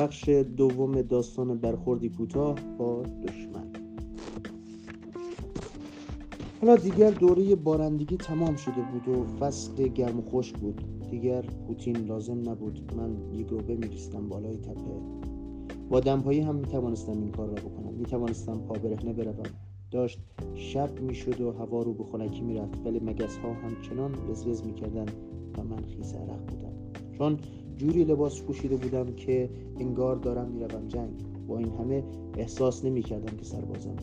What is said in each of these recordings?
بخش دوم داستان برخوردی کوتاه با دشمن. حالا دیگر دوره بارندگی تمام شده بود و فصل گرم و خشک بود. دیگر پوتین لازم نبود. من یک روبه می‌ریستم بالای تپه. با دمپایی هم می‌توانستم این کار را بکنم. می‌توانستم پا برهنه بروم. داشت شب می‌شد و هوا رو به خنکی می‌رفت، ولی مگس‌ها همچنان وزوز می‌کردند و من خیس عرق بودم. چون جوری لباس پوشیده بودم که انگار دارم می‌روم جنگ. با این همه احساس نمی‌کردم که سربازم.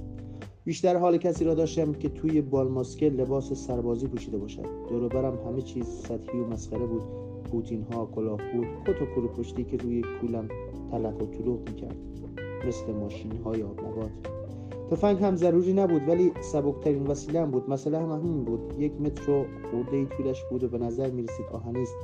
بیشتر حال کسی را داشتم که توی بالماسکه لباس سربازی پوشیده باشد. دور و برم همه چیز سطحی و مسخره بود. پوتین‌ها، کلاه بود، کت و کلاه پشتی که روی کولم تلق و طلوق می‌کرد، مثل ماشین‌های آبنبات. تفنگ هم ضروری نبود، ولی سبک‌ترین وسیله هم بود. مسئله هم همین بود. 1 متر و خورده‌ای طولش بود و به نظر می‌رسید آهنی است،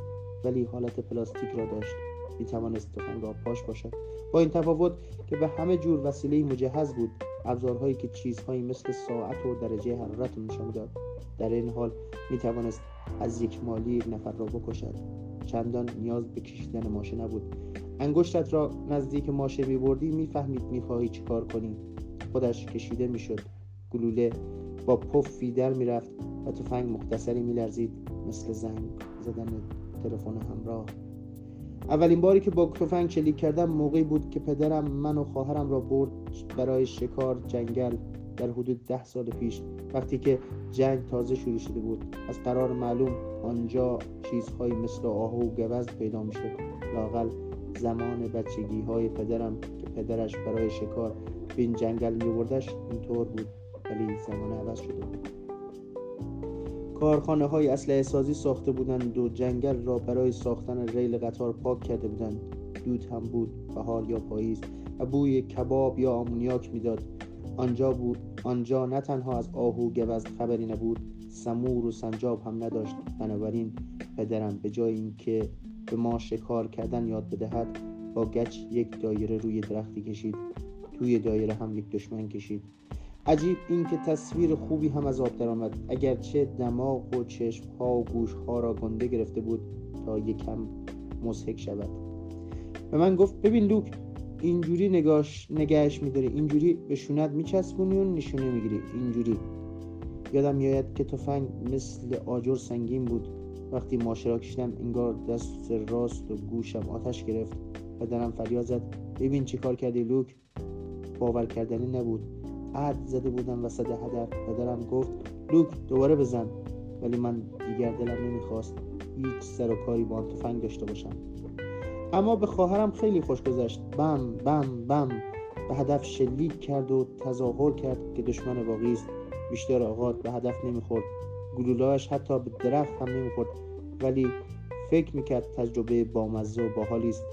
ولی حالت پلاستیک را داشت. می‌توانست تفنگ آبپاش باشد، با این تفاوت که به همه جور وسیله مجهز بود. ابزارهایی که چیزهایی مثل ساعت و درجه حرارت نشان می‌داد. در این حال می‌توانست از یک مالی یک نفر را بکشد. چندان نیاز به کشیدن ماشه نبود. انگشتت را نزدیک ماشه می‌بردی، می‌فهمید می‌خواهی چیکار کنی. خودش کشیده می‌شد. گلوله با پفی در می‌رفت و تفنگ مختصری می‌لرزید، مثل زنگ زدن تلفن همراه. اولین باری که با تفنگ شلیک کردم موقعی بود که پدرم من و خواهرم را برد برای شکار جنگل در حدود 10 سال پیش، وقتی که جنگ تازه شروع شده بود. از قرار معلوم آنجا چیزهایی مثل آهو و گوزن پیدا میشد. لااقل زمان بچگی های پدرم که پدرش برای شکار به این جنگل میبردش اینطور بود، ولی زمانه عوض شده بود. کارخانه های اسلحه سازی ساخته بودند و جنگل را برای ساختن ریل قطار پاک کرده بودند. دود هم بود، بهار یا پاییز، و بوی کباب یا آمونیاک میداد. آنجا نه تنها از آهو گوزن خبری نبود، سمور و سنجاب هم نداشت. بنابراین پدرم به جای اینکه به ما شکار کردن یاد بدهد، با گچ یک دایره روی درختی کشید. توی دایره هم یک دشمن کشید. عجیب این که تصویر خوبی هم از آب در آمد، اگرچه دماغ و چشمها و گوشها را گنده گرفته بود تا یکم مضحک شود. و من گفت ببین لوک، اینجوری نگهش میداری، اینجوری به شونت میچسبونی و نشونه میگیری، اینجوری. یادم میاد که تفنگ مثل آجر سنگین بود. وقتی ماشه را کشیدم انگار دست راست و گوشم آتش گرفت. پدرم فریاد زد ببین چی کار کردی لوک. باور کردنی نبود. عد زده بودم وسط هدف. پدرم گفت لوک دوباره بزن، ولی من دیگر دلم نمیخواست هیچ سر و کاری با تفنگ داشته باشم. اما به خواهرم خیلی خوش گذشت. بم بم بم به هدف شلیک کرد و تظاهر کرد که دشمن واقعی است. بیشتر اوقات به هدف نمیخورد. گلوله‌اش حتی به درخت هم نمیخورد، ولی فکر میکرد تجربه بامزه و باحالی است.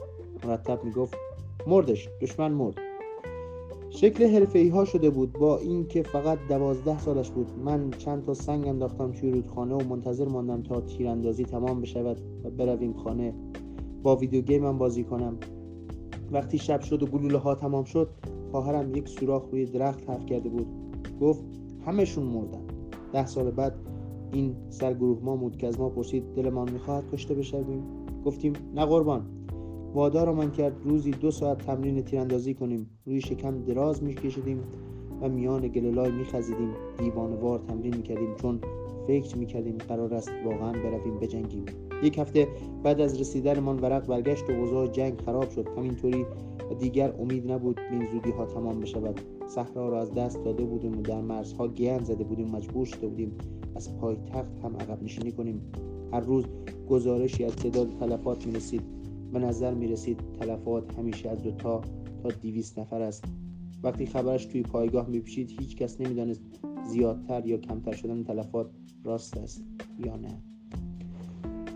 مرتب میگفت مردش، دشمن مرد. شکل حرفه‌ای ها شده بود. با اینکه فقط 12 سالش بود، من چند تا سنگ انداختم توی رودخانه و منتظر ماندم تا تیراندازی تمام بشود و برویم خانه با ویدیو گیم هم بازی کنم. وقتی شب شد و گلوله ها تمام شد، خواهرم یک سوراخ روی درخت حفر کرده بود. گفت همشون مردن. 10 سال بعد این سرگروه ما بود که از ما پرسید دلمان می‌خواهد کشته بشویم؟ گفتیم نه قربان. وعده را من کرد روزی 2 ساعت تمرین تیراندازی کنیم. روی شکم دراز می‌کشیدیم و میان گلوله‌ای می‌خزیدیم. دیوانه‌وار تمرین می‌کردیم، چون فکر می‌کردیم قرار است واقعاً برویم بجنگیم. یک هفته بعد از رسیدنمان ورق برگشت و اوضاع جنگ خراب شد. همینطوری دیگر امید نبود این زودی‌ها تمام بشود. صحرا را از دست داده بودیم و در مرزها گند زده بودیم. مجبور شده بودیم از پایتخت هم عقب نشینی کنیم. هر روز گزارشی از تعداد تلفات می‌رسید. به نظر میرسید تلفات همیشه از 2 تا 200 نفر است. وقتی خبرش توی پایگاه میپیچید، هیچ کس نمیدانست زیادتر یا کمتر شدن تلفات راست است یا نه.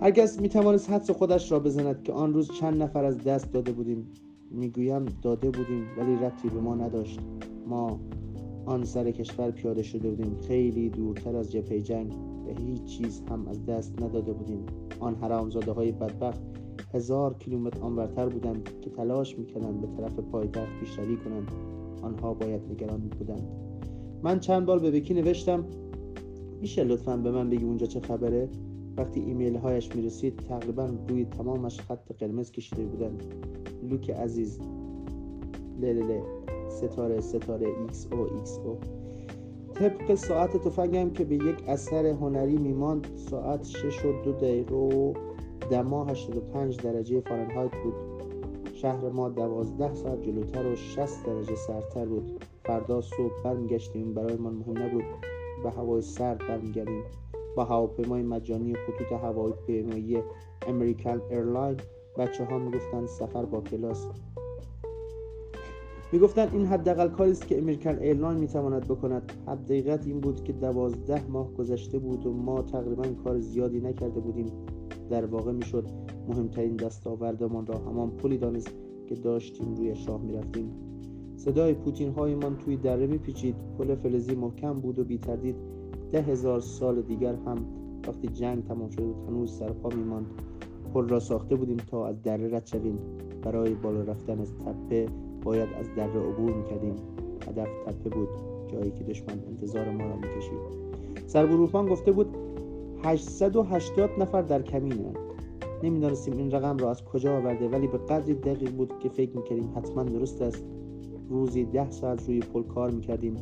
هر کس میتوانست حدس خودش را بزند که آن روز چند نفر از دست داده بودیم. میگویم داده بودیم، ولی ربطی به ما نداشت. ما آن سر کشور پیاده شده بودیم، خیلی دورتر از جبهه جنگ، و هیچ چیز هم از دست نداده بودیم. آن حرامزاده‌های بدبخت 1000 کیلومتر آنورتر بودند که تلاش میکردند به طرف پایتخت پیشروی کنند. آنها باید نگران بودند. من چند بار به بکی نوشتم میشه لطفاً به من بگی اونجا چه خبره. وقتی ایمیل هایش میرسید، تقریباً روی تمامش خط قرمز کشیده بودند. لوک عزیز، لیلیلی ستاره ستاره ایکس او ایکس او. طبق ساعت تفنگم که به یک اثر هنری میماند، ساعت 6:02 و دما 85 درجه فارنهایت بود. شهر ما 12 ساعت جلوتر و 60 درجه سردتر بود. فردا صبح برمیگشتیم، برای من مهم نبود، به هوای سرد برمیگردیم. با هواپیمای مجانی خطوط هواپیمایی امریکن ایرلاین بچه ها میگفتن سفر با کلاس. میگفتن این حداقل کاری است که امریکن ایرلاین میتواند بکند. حقیقت این بود که 12 ماه گذشته بود و ما تقریبا کار زیادی نکرده بودیم. در واقع میشد مهمترین دستاوردمان را همان پلی دانست که داشتیم روی شاه میرفتیم. صدای پوتین های من توی دره میپیچید. پل فلزی محکم بود و بی تردید 10,000 سال دیگر هم وقتی جنگ تمام شد و هنوز سرپا میماند، پل را ساخته بودیم تا از دره رد شویم. برای بالا رفتن از تپه باید از دره عبور میکردیم. هدف تپه بود، جایی که دشمن انتظار ما را میکشید. سربروفان گفته بود 880 نفر در کمینند. نمیدانستیم این رقم را از کجا آورده، ولی به قدری دقیق بود که فکر میکردیم حتما درست است. روزی 10 ساعت روی پل کار میکردیم.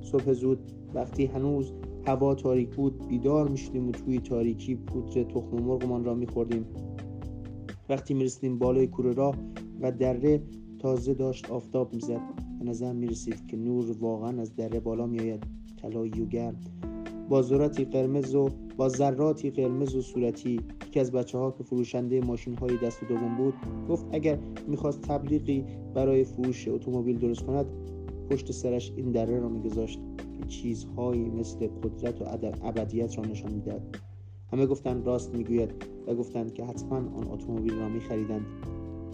صبح زود وقتی هنوز هوا تاریک بود بیدار میشدیم و توی تاریکی پودر تخم مرغمان را میخوردیم. وقتی میرسیدیم بالای کوره راه و دره تازه داشت آفتاب میزد، به نظر میرسید که نور واقعا از دره بالا میآید، طلایی و گرم با ذراتی قرمز و با ذراتی قرمز و صورتی. یکی از بچه‌ها که فروشنده ماشین‌های دست دوم بود گفت اگر می‌خواست تبلیغی برای فروش اتومبیل درست کند، پشت سرش این دره را می‌گذاشت که چیزهایی مثل قدرت و ابدیت را نشان می‌داد. همه گفتند راست می‌گوید و گفتند که حتماً آن اتومبیل را می‌خریدند،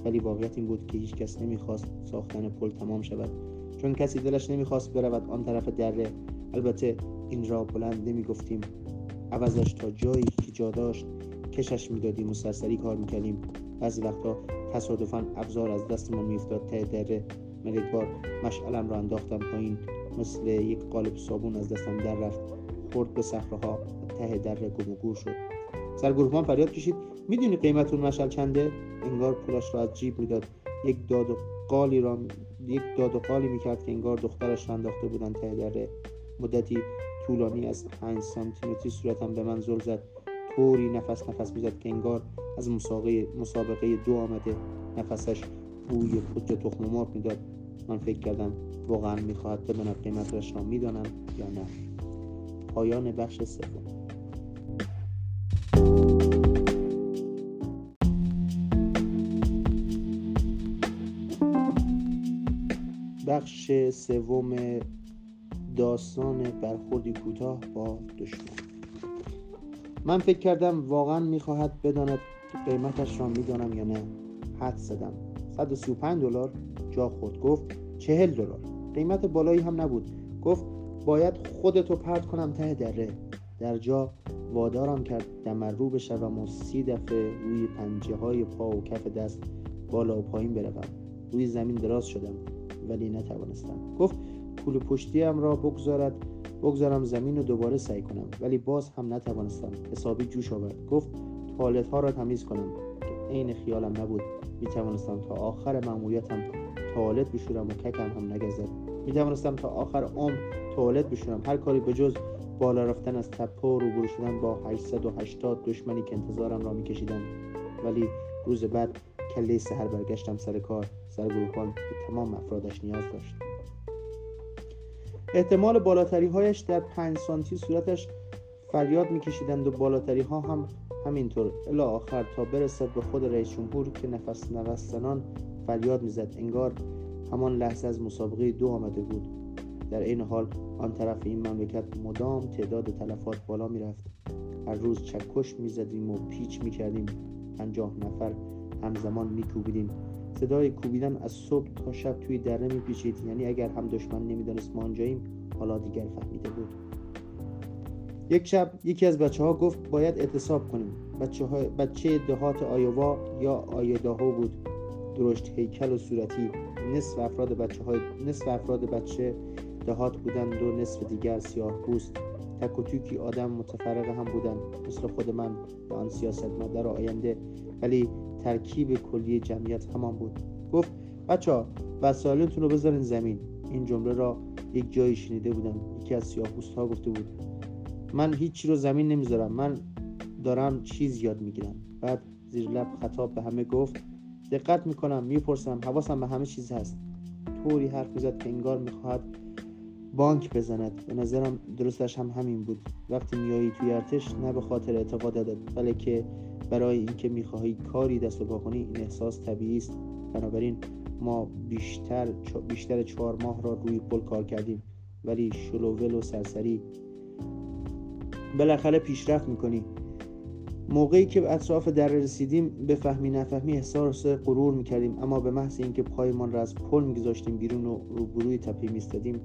ولی واقعیت این بود که هیچ کس نمی‌خواست ساختن پل تمام شود، چون کسی دلش نمی‌خواست برود آن طرف دره. البته این را بلند نمی‌گفتیم، عوضش تا جایی که جا داشت کشش میدادیم و سرسری کار میکردیم. بعضی وقتا تصادفاً ابزار از دستمون میافتاد ته دره. من یک بار مشعلم را انداختم پایین، مثل یک قالب صابون از دستم در رفت، خورد به صخره‌ها و ته دره گم و گور شد. سرگروهمان فریاد کشید میدونی قیمت اون مشعل چنده؟ انگار پولش را از جیب میداد. یک داد و قالی میکرد که انگار دخترش را انداخته بودن ته دره. مدتی طولانی از 5 سانتیمتری صورتم به من زل زد، طوری نفس میزد که انگار از مسابقه دو آمده. نفسش بوی پودر تخم مرغ میداد. من فکر کردم واقعا میخواهد بدانم قیمتش را میدانم یا نه. پایان بخش 3. بخش 3 داستان برخوردی کوتاه با دشمن. من فکر کردم واقعا میخواهد بداند قیمتش را میدانم یا نه. حد زدم $135. جا خورد. گفت $40. قیمت بالایی هم نبود. گفت باید خودتو پرت کنم ته دره. در جا وادارم کرد دمرو بشوم و 30 دفعه روی پنجه های پا و کف دست بالا و پایین بروم. روی زمین دراز شدم ولی نتوانستم. گفت کول پشتیم را بگذارم زمین رو دوباره سعی کنم، ولی باز هم نتوانستم. حسابی جوش آورد. گفت توالت ها را تمیز کنم که عین خیالم نبود. میتوانستم تا آخر ماموریتم توالت بشورم و ککم هم نگذد. میتوانستم تا آخر عمر توالت بشورم. هر کاری به جز بالا رفتن از تپه و روبرو شدن با 880 دشمنی که انتظارم را میکشیدم. ولی روز بعد کله سحر برگشتم سر کار. سرگروهان به تمام افرادش نیاز داشت. احتمال بالاتری‌هایش در 5 سانتی صورتش فریاد می‌کشیدند و بالاتری‌ها هم همینطور الی آخر، تا برسد به خود رئیس جمهور که نفس نوسانان فریاد می‌زد. انگار همان لحظه از مسابقه دو آمده بود. در این حال آن طرف این مملکت مدام تعداد تلفات بالا می‌رفت. هر روز چکش می‌زدیم و پیچ می‌کردیم. 50 نفر همزمان می‌کوبیدیم. صدای کوبیدن از صبح تا شب توی دره میپیچید. یعنی اگر هم دشمن نمیدانست ما آنجاییم، حالا دیگر فهمیده بود. یک شب یکی از بچه‌ها گفت باید اعتصاب کنیم. بچه دهات آیووا یا آیداهو بود، درشت هیکل و صورتی. نصف افراد بچه دهات بودند و نصف دیگر سیاه پوست. تک و توکی آدم متفرق هم بودن، مثل خود من و آن سیاستمدار در آینده، ولی ترکیب کلی جمعیت همان بود. گفت بچه‌ها وسایلتون رو بذارین زمین. این جمله را یک جایی شنیده بودم، یکی از سیاه‌پوست‌ها گفته بود. من هیچی رو زمین نمیذارم، من دارم چیز یاد میگیرم. بعد زیر لب خطاب به همه گفت دقت میکنم، میپرسم، حواسم به همه چیز هست. طوری حرف میزد که انگار میخواهد بانک بزند. به نظرم درستش هم همین بود. وقتی میایی توی ارتش نه به خاطر اعتقادت، بلکه برای اینکه میخواهی کاری دست و پا کنی. این احساس طبیعی است. بنابراین ما بیشتر 4 ماه را روی پل کار کردیم، ولی شلوول و سرسری. بالاخره پیشرفت میکنی. موقعی که اطراف دره رسیدیم به فهمی نفهمی احساس غرور میکردیم، اما به محض اینکه پایمان را از پل میگذاشتیم بیرون و روبروی تپه میستادیم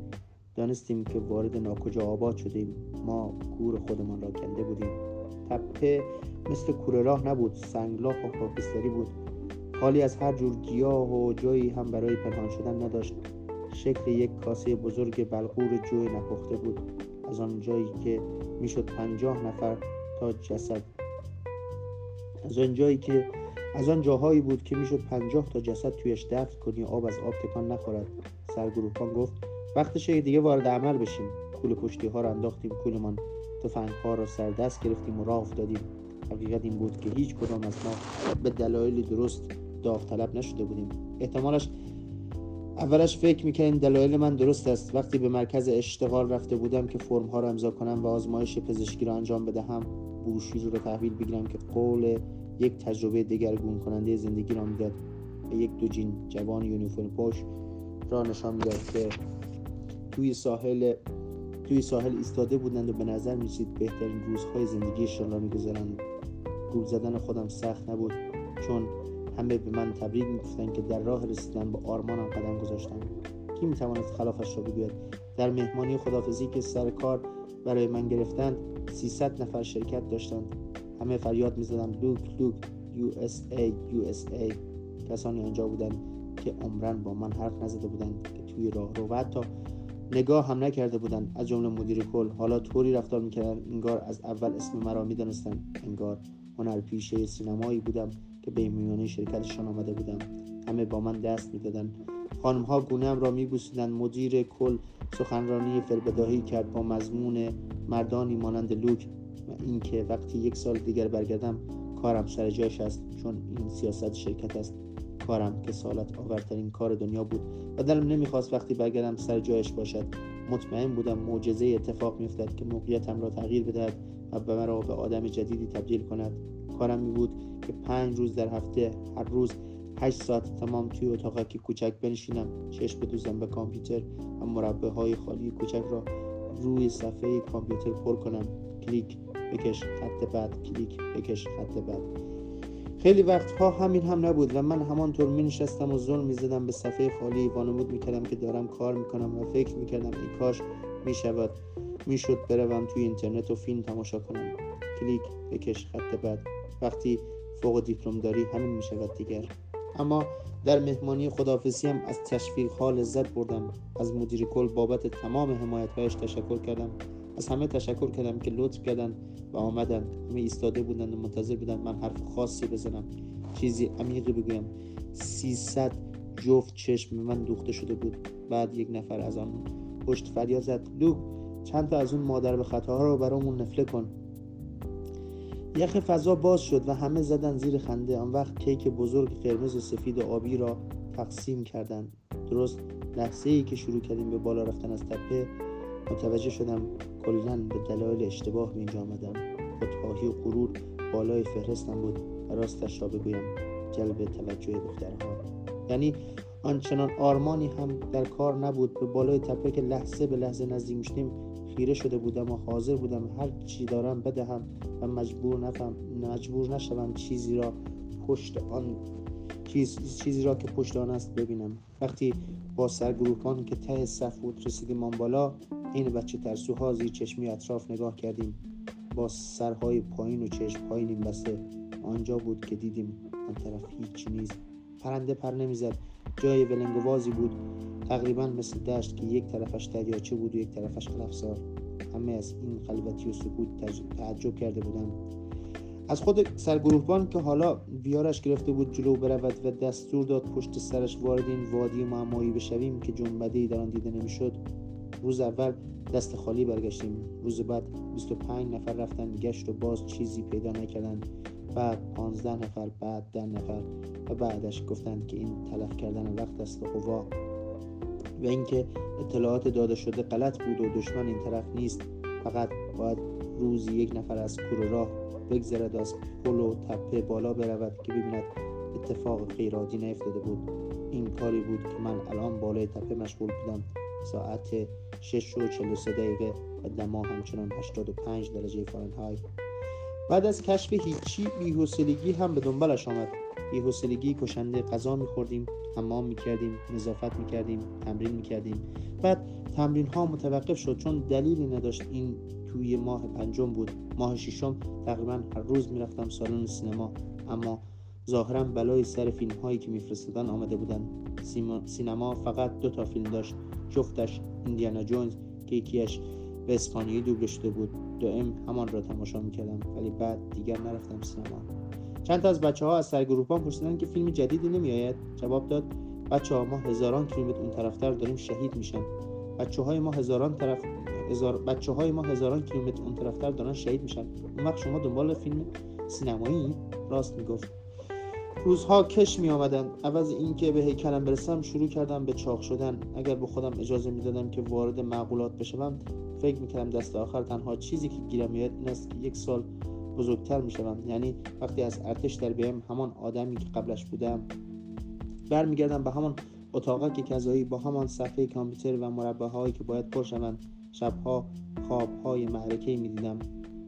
دانستیم که وارد ناکجا آباد شدیم. ما گور خودمان را کنده بودیم. تپه مثل کوره راه نبود، سنگلاخ و خاکستری بود، خالی از هر جور گیاه و جایی هم برای پنهان شدن نداشت. شکل یک کاسه بزرگ بلغور جوی نپخته بود. از آن جایی که میشد 50 نفر تا جسد، از آن جاهایی بود که میشد 50 تا جسد تویش دفن کنی، آب از آب تکان نخورد. سرگروهان گفت وقتشه دیگه وارد عمل بشیم. کوله پشتی ها را انداختیم، کولمان تفنگ ها را سر دست گرفتیم و راه افتادیم. حقیقت این بود که هیچ کدام از ما به دلایلی درست داوطلب نشده بودیم. احتمالش اولش فکر می‌کردیم دلایل من درست است. وقتی به مرکز اشتغال رفته بودم که فرم ها را امضا کنم و آزمایش پزشکی را انجام بدهم، بروشور را تحویل بگیرم که قول یک تجربه دگرگون کننده زندگی را می‌داد. به یک دو جین جوان یونیفرم پوش را نشان می‌داد که توی ساحل ایستاده بودند و به نظر می‌رسید بهترین روزهای زندگیشان را می‌گذرانند. گول زدن خودم سخت نبود، چون همه به من تبریک می‌گفتند که در راه رسیدن به آرمانم قدم گذاشتم. کی می‌تواند خلافش را بگوید؟ در مهمانی خداحافظی که سر کار برای من گرفتند 300 نفر شرکت داشتند. همه فریاد می‌زدند لوک لوک USA USA. کسانی آنجا بودند که عمرن با من حرف نزده بودند، که توی راهرو و حتی نگاه هم نکرده بودند، از جمله مدیر کل. حالا طوری رفتار میکردن انگار از اول اسم مرا میدونستن، انگار هنرپیشه سینمایی بودم که به میانه شرکتشان آمده بودم. همه با من دست میدادن، خانم‌ها گونه‌ام را میبوسیدند. مدیر کل سخنرانی فربداهی کرد با مضمون مردانی مانند لوک و اینکه وقتی 1 سال دیگر برگردم کارم سر جایش است، چون این سیاست شرکت است. کارم که سالت آورترین کار دنیا بود و دلم نمیخواست وقتی برگردم سر جایش باشد. مطمئن بودم معجزه اتفاق میافتد که موقعیتم را تغییر بدهد و مرا به آدم جدیدی تبدیل کند. کارم می بود که 5 روز در هفته، هر روز 8 ساعت تمام توی اتاقکی کوچک بنشینم، چشم بدوزم به کامپیوتر و مربع های خالی کوچک را روی صفحه کامپیوتر پر کنم. کلیک بکش، خط بعد، کلیک بکش، خط بعد. خیلی وقتها همین هم نبود و من همانطور می نشستم و ظلم می زدم به صفحه خالی، وانمود می کردم که دارم کار می کنم و فکر می کردم ای کاش می شد بروم توی اینترنت و فیلم تماشا کنم. کلیک بکش، خط بعد. وقتی فوق دیپلم داری همین می شود دیگر. اما در مهمانی خداحافظی هم از تشویق ها لذت بردم. از مدیر کل بابت تمام حمایت هایش تشکر کردم. از همه تشکر کردم که لطف کردند و آمدند. همه ایستاده بودند و منتظر بودند من حرف خاصی بزنم، چیزی عمیقی بگویم. 300 جفت چشم به من دوخته شده بود. بعد یک نفر از آن پشت فریاد زد لوک چند تا از اون مادر به خطاها رو برامون نفله کن. یخ فضا باز شد و همه زدن زیر خنده. آن وقت کیک بزرگ قرمز و سفید و آبی را تقسیم کردند. درست لحظه‌ای که شروع کردیم به بالا رفتن از تپه متوجه شدم کلاً به دلایل اشتباه می اینجا آمدم. خودخواهی و غرور بالای فهرستم بود و راستش را بگویم جلب توجه دخترها. یعنی آنچنان آرمانی هم در کار نبود. به بالای تپه که لحظه به لحظه نزدیک میشدیم خیره شده بودم و حاضر بودم هر چی دارم بدهم و مجبور نشوم چیزی را که پشت آن است ببینم. وقتی با سرگروهان که ته صف بود رسیدیم آن بالا، این بچه ترسوها زیر چشمی اطراف نگاه کردیم با سرهای پایین و چشمهای نیم بسته. آنجا بود که دیدیم آن طرف هیچ نیست. پرنده پر نمیزد، جای ولنگوازی بود، تقریبا مثل دشت که یک طرفش دریاچه بود و یک طرفش خلفزار. همه از این خلوتی و سکوت تعجب کرده بودند. از خود سرگروهبان که حالا بیارش گرفته بود جلو برود و دستور داد پشت سرش وارد این وادی معمایی بشویم که جنبده‌ای در آن دیده نمی‌شد. روز اول دست خالی برگشتیم. روز بعد 25 نفر رفتن گشت و باز چیزی پیدا نکردند. بعد 15 نفر، بعد 10 نفر و بعدش گفتند که این تلف کردن وقت است و قوا و اینکه اطلاعات داده شده غلط بود و دشمن این طرف نیست، فقط باید روزی یک نفر از کوره راه بگذرد، از پل و تپه بالا برود که ببیند اتفاق خیرادی نیفتاده بود. این کاری بود که من الان بالای تپه مشغول بودم. ساعت 6:43 و دما همچنان 85 درجه فارنهایت. بعد از کشف هیچی بی‌حوصلگی هم به دنبالش آمد. بی‌حوصلگی کشنده. غذا می‌خوردیم، حمام می‌کردیم، نظافت می‌کردیم، تمرین می‌کردیم. بعد تمرین‌ها متوقف شد چون دلیلی نداشت. این توی ماه پنجم بود. ماه ششم تقریباً هر روز می‌رفتم سالن سینما، اما ظاهراً بلای سر فیلم‌هایی که می‌فرستادن آمده بودن. سینما فقط 2 فیلم داشت. جفتش ایندیانا جونز که یکیش به اسپانیایی دوبله شده بود. دائم همان را تماشا می‌کردم، ولی بعد دیگر نرفتم سینما. چند تا از بچه‌ها از سرگروهان پرسیدن که فیلم جدیدی نمی‌آید؟ جواب داد: بچه‌ها، ما هزاران کیلومتر اون طرفتر داریم شهید میشن. بچه‌های ما هزاران کیلومتر اون طرفتر دارن شهید میشن. اون وقت شما دنبال فیلم سینمایی؟ راست میگفت. روزها کش می‌آمدند. عوض اینکه به هیکلم برسم، شروع کردم به چاق شدن. اگر به خودم اجازه می‌دادم که وارد معقولات بشم، فکر می‌کردم دست آخر تنها چیزی که گیرم میاد این است که 1 سال بزرگتر می‌شوم. یعنی وقتی از ارتش در بیام، همان آدمی که قبلش بودم. برمیگردم به همان اتاقک کذایی، با همان صفحه کامپیوتر و مربع‌هایی که باید پر شوند. شب‌ها خواب‌های معرکه‌ای می‌دیدم.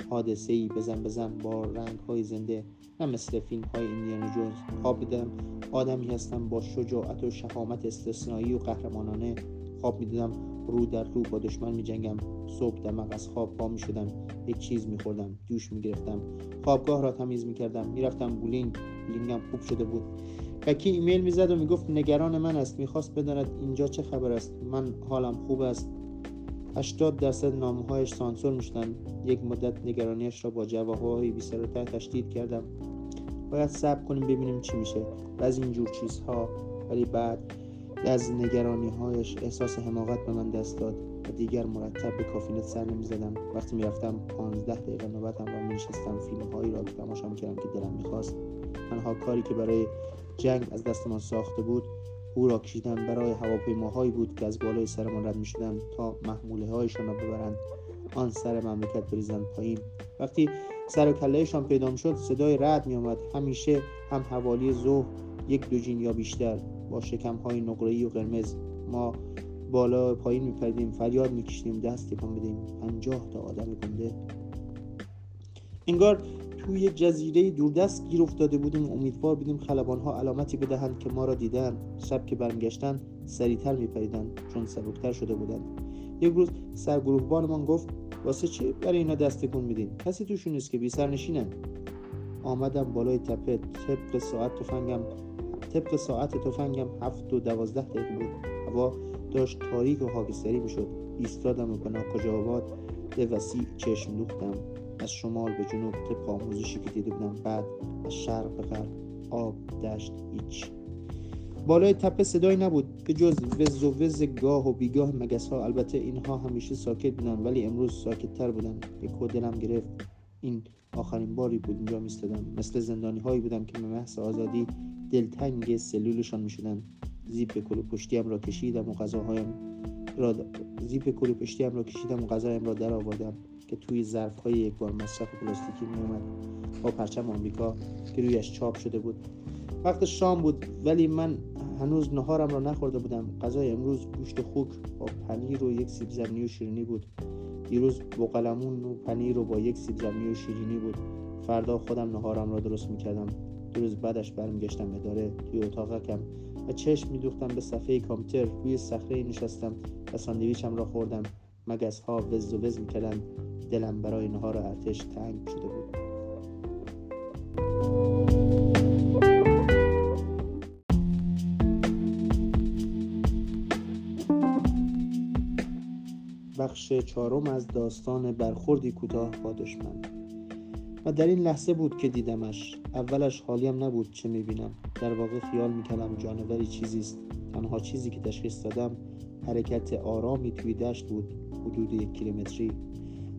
حادثه‌ای بزن با رنگ‌های زنده، نه مثل فیلم‌های ایندیانا جونز. خواب دیدم آدمی هستم با شجاعت و شهامت استثنایی و قهرمانانه. خواب می‌دیدم رو در رو با دشمن می‌جنگم. صبح دمق از خواب پا می‌شدم، یک چیز می‌خوردم، دوش می‌گرفتم، خوابگاه را تمیز می‌کردم، می‌رفتم بولینگم خوب شده بود. بکی ایمیل می‌زد و می‌گفت نگران من است، می‌خواست بداند اینجا چه خبر است، من حالم خوب است. 80% نامه‌هایش سانسور می‌شدند. یک مدت نگرانیش را با جواب‌های بی‌سراپا تشدید کردم. باید صبر کنیم ببینیم چی میشه و از اینجور چیزها. ولی بعد از نگرانی‌هایش احساس حماقت به من دست داد و دیگر مرتب به کافینه سر نمی‌زدم. وقتی می‌رفتم 15 دقیقه نوبتم را می‌نشستم، فیلم‌هایی را تماشا می‌کردم که دلم می‌خواست. تنها کاری که برای جنگ از دستمان ساخته بود، او را کشیدم برای هواپیماهایی بود که از بالای سرمان رد می‌شدند تا محموله‌هایشان را ببرند، آن سر مملکت بریزند پایین. وقتی سر و کله‌شان پیدا می‌شد، صدای رعد می‌آمد، همیشه هم حوالی ظهر، 1-2 جین یا بیشتر، با شکم‌های نقره‌ای و قرمز. ما بالا و پایین می‌پریدیم، فریاد می‌کشیدیم، دست تکان می‌دادیم. 50 آدم گنده. انگار توی جزیره دوردست گیر افتاده بودیم. امیدوار بودیم خلبان‌ها علامتی بدهند که ما را دیدند. شب که برمیگشتند سریعتر می‌پریدند چون سبک‌تر شده بودند. یک روز سرگروهبانمان گفت: واسه چی برای اینا دست تکون میدین؟ کسی توشون نیست که بی سرنشینن. آمدم بالای تپه. طبق ساعت تفنگم 7:12 بود. هوا داشت تاریک و خاکستری میشد. ایستادم و به ناکجاواد وسیع چشم دوختم. از شمال به جنوب طبق آموزشی که دیده بودم، بعد از شرق به غرب، آب، دشت، هیچ. بالای تپه صدایی نبود به جز وز و وز گاه و بیگاه مگس‌ها. البته اینها همیشه ساکت بودن، ولی امروز ساکت‌تر بودن. یهو دلم گرفت. این آخرین باری بود اینجا می‌ایستادم. مثل زندانی‌هایی بودم که به محض آزادی دلتنگ سلولشان می‌شدند. زیپ کلوپشتی‌ام را کشیدم و غذایم را درآوردم که توی ظرف‌های یک بار مصرف پلاستیکی می‌آمد با پرچم آمریکا که رویش چاپ شده بود. وقت شام بود، ولی من هنوز نهارم را نخورده بودم. غذای امروز گوشت خوک با پنیر و 1 سیب زمینی و شیرینی بود. دیروز بوقلمون و پنیر و با 1 سیب زمینی و شیرینی بود. فردا خودم نهارم را درست می‌کردم. 2 روز بعدش برمیگشتم اداره، توی اتاقکم و چشم می‌دوختم به صفحه کامپیوتر. روی صخره نشستم و ساندویچم را خوردم. مگس‌ها وز و وز می‌کردند. دلم برای نهار ارتش تنگ شده بود. بخش چهارم از داستان برخوردی کوتاه با دشمن. و در این لحظه بود که دیدمش. اولش حالیم نبود چه میبینم. در واقع خیال میکردم جانوری چیزیست. تنها چیزی که تشخیص دادم حرکت آرامی توی دشت بود، حدود 1 کیلومتری.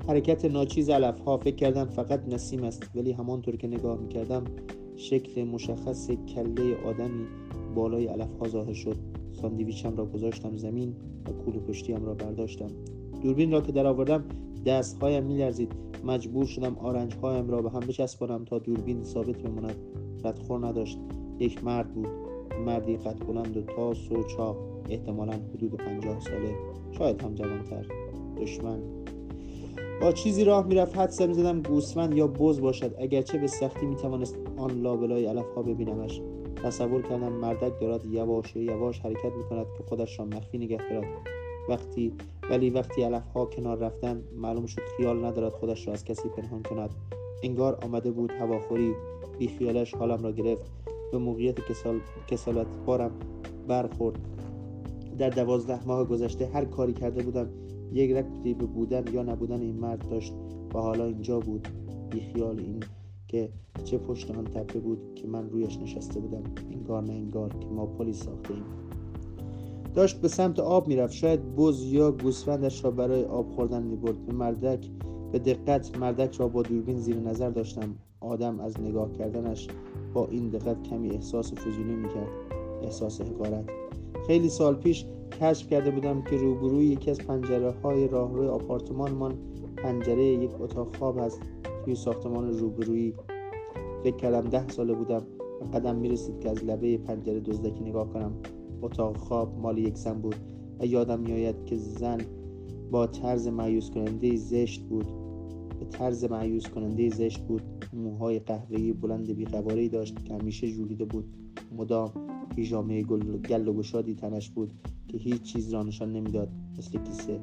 حرکت ناچیز علفها. فکر کردم فقط نسیم است، ولی همانطور که نگاه میکردم شکل مشخص کله آدمی بالای علفها ظاهر شد. ساندویچم را گذاشتم زمین و کولو پشتیم را برداشتم. دوربین را که در آوردم دستهایم میلرزید. مجبور شدم آرنجهایم را به هم بچسبانم تا دوربین ثابت بماند. ردخور نداشت. یک مرد بود، مردی قد بلند و تاس و چاق، احتمالاً حدود 50 ساله، شاید هم جوانتر. دشمن با چیزی راه میرفت. حدس میزدم گوسفند یا بز باشد، اگرچه به سختی میتوانست آن لابلای علفها ببینمش. تصور کردم مردک دارد یواش یواش حرکت میکند که خودش را مخفی نگه دارد. ولی وقتی علفها کنار رفتن معلوم شد خیال ندارد خودش را از کسی پنهان کند. انگار آمده بود هواخوری. بی خیالش حالم را گرفت. به موقعیت کسالت بارم برخورد. در 12 ماه گذشته هر کاری کرده بودم یک ربطی به بودن یا نبودن این مرد داشت و حالا اینجا بود، بی خیال این که چه پشت آن تپه بود که من رویش نشسته بودم. انگار نه انگار که ما پلیس ساخته ایم. داشت به سمت آب میرفت. شاید بز یا گوسفندش را برای آب خوردن میبرد. به دقت مردک را با دوربین زیر نظر داشتم. آدم از نگاه کردنش با این دقت کمی احساس فضولی میکرد، احساس حقارت. خیلی سال پیش کشف کرده بودم که روبروی یکی از پنجره‌های راهروی آپارتمانمان پنجره یک اتاق خواب است توی ساختمان روبرویی. فکر کردم 10 ساله بودم و قدم می‌رسید که از لبه پنجره دزدکی نگاه کنم. اتاق خواب مال یک زن بود و یادم می‌آید که زن با طرز مأیوس کننده زشت بود. موهای قهوه‌ای بلند بی‌قواره‌ای داشت که همیشه ژولیده بود. مدام پیژامه گل و گشادی تنش بود که هیچ چیز را نشان نمیداد، مثل کیسه.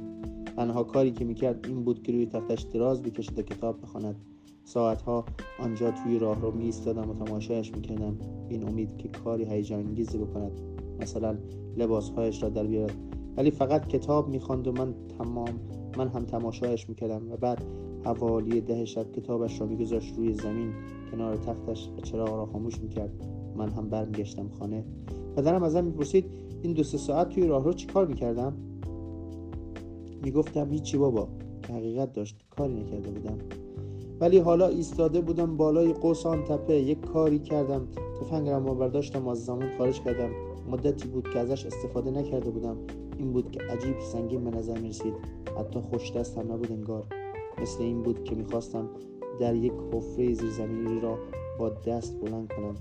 تنها کاری که میکرد این بود که روی تختش دراز بکشید و کتاب بخواند. ساعتها آنجا توی راهرو میایستادم و تماشایش میکردم، این امید که کاری هیجان‌انگیزی بکند، مثلا لباسهایش را در بیارد. ولی فقط کتاب میخواند و من هم تماشایش میکردم. و بعد حوالی 10 شب کتابش را میگذاشت روی زمین کنار تختش و چراغ را خاموش میکرد. من هم برمیگشتم خانه. پدرم ازم میپرسید این 2-3 ساعت توی راهرو چیکار میکردم. میگفتم هیچی بابا، که حقیقت داشت. کاری نکرده بودم، ولی حالا ایستاده بودم بالای قوس آن تپه. یک کاری کردم، تفنگم را برداشتم، از زمان خارج کردم. مدتی بود که ازش استفاده نکرده بودم. این بود که عجیب سنگین به نظر میرسید. حتی خوش دست هم نبود انگار. مثل این بود که میخواستم در یک حفره زیرزمینی را با دست بلند کنم.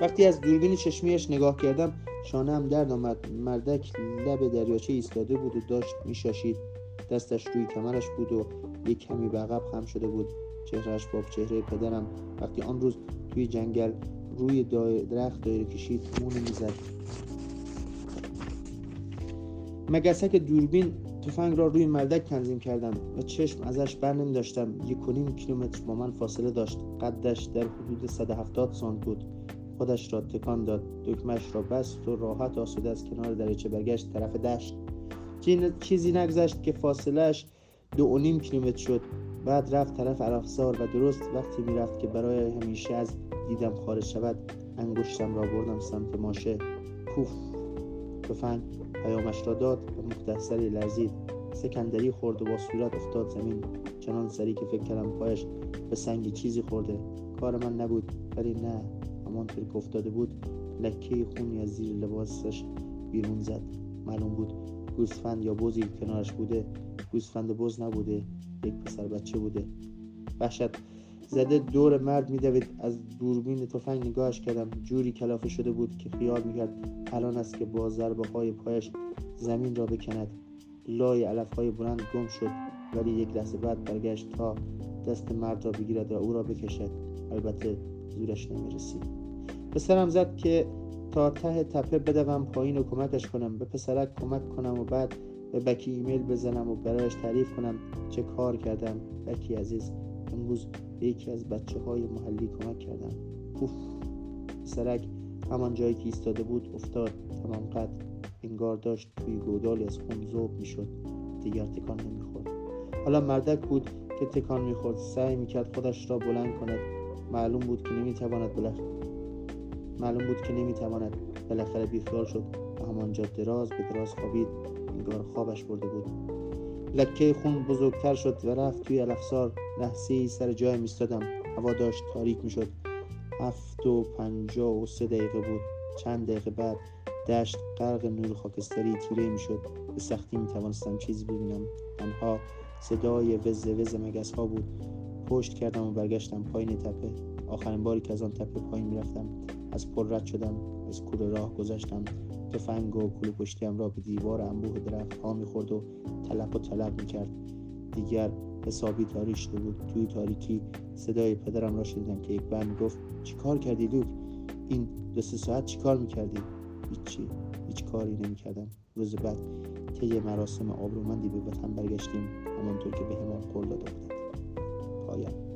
وقتی از دوربین چشمیش نگاه کردم شانه‌ام درد آمد. مردک لب دریاچه ایستاده بود و داشت میشاشید. دستش روی کمرش بود و یک کمی به عقب خم شده بود. چهرهش با چهره پدرم وقتی آن روز توی جنگل روی درخت دایره کشید مون میزد. مگسک دوربین تفنگ را روی مردک تنظیم کردم و چشم ازش بر نمی داشتم. 1.5 کیلومتر با من فاصله داشت. قدش در حدود 170 سانت بود. خودش را تکان داد، دکمه‌اش را بست و راحت آسوده از کنار دریاچه برگشت طرف دشت. چیزی نگذشت که فاصله‌اش 2.5 کیلومتر شد. بعد رفت طرف علفزار و درست وقتی میرفت که برای همیشه از دیدم خارج شود انگشتم را بردم سمت ماشه. پوف! تفنگ پیامش را داد و مختصری لرزید. سکندری خورد و با صورت افتاد زمین، چنان سری که فکر کردم پایش به سنگ چیزی خورده. کار من نبود، ولی نه، همانطور که افتاده بود لکه خونی از زیر لباسش بیرون زد. معلوم بود گوسفند یا بزی کنارش بوده. گوسفند بز نبوده، یک پسر بچه بوده. وحشت زده دور مرد میدوید. از دوربین تفنگ نگاهش کردم. جوری کلافه شده بود که خیال میکرد الان است که با ضربه‌های پایش زمین را بکند. لای علف‌های بلند گم شد، ولی یک لحظه بعد برگشت تا دست مرد را بگیرد و او را بکشد. البته زورش نمیرسید. به سرم زد که تا ته تپه بدوم پایین و کمکش کنم، به پسرک کمک کنم و بعد به بکی ایمیل بزنم و برایش تعریف کنم چه کار کردم. بکی عزیز، امروز به یکی از بچه‌های محلی کمک کردم. پوف! پسرک همان جایی که ایستاده بود افتاد، تمام قد. انگار داشت توی گودالی از خون ذوب میشد. دیگر تکان نمیخورد. حالا مردک بود که تکان میخورد، سعی میکرد خودش را بلند کند. معلوم بود که نمیتواند. بالاخره بیخیال شد و همانجا دراز به دراز خوابید. انگار خوابش برده بود. لکه خون بزرگتر شد و رفت توی علفزار. لحظه‌ای سر جایم ایستادم. هوا داشت تاریک میشد. 7:53 بود. چند دقیقه بعد دشت غرق نور خاکستری تیره میشد. به سختی میتوانستم چیزی ببینم. آنها صدای وز وز مگس ها بود. پشت کردم و برگشتم پایین تپه. آخرین باری که از آن تپه پایین میرفتم از پل رد شدم، از کوره راه گذشتم. تفنگ و کلو پشتیم را به دیوار انبوه درخت ها میخورد و تلپ میکرد. دیگر حسابی تاریک شده بود. توی تاریکی صدای پدرم را شنیدم که یک بار میگفت چیکار کردی لوک؟ این 2-3 ساعت چیکار میکردی؟ هیچ کاری نمیکردم. روز بعد طی مراسم آبرومندی به وطن برگشتیم، همانطور که بهمان قول داده بودند. پایان.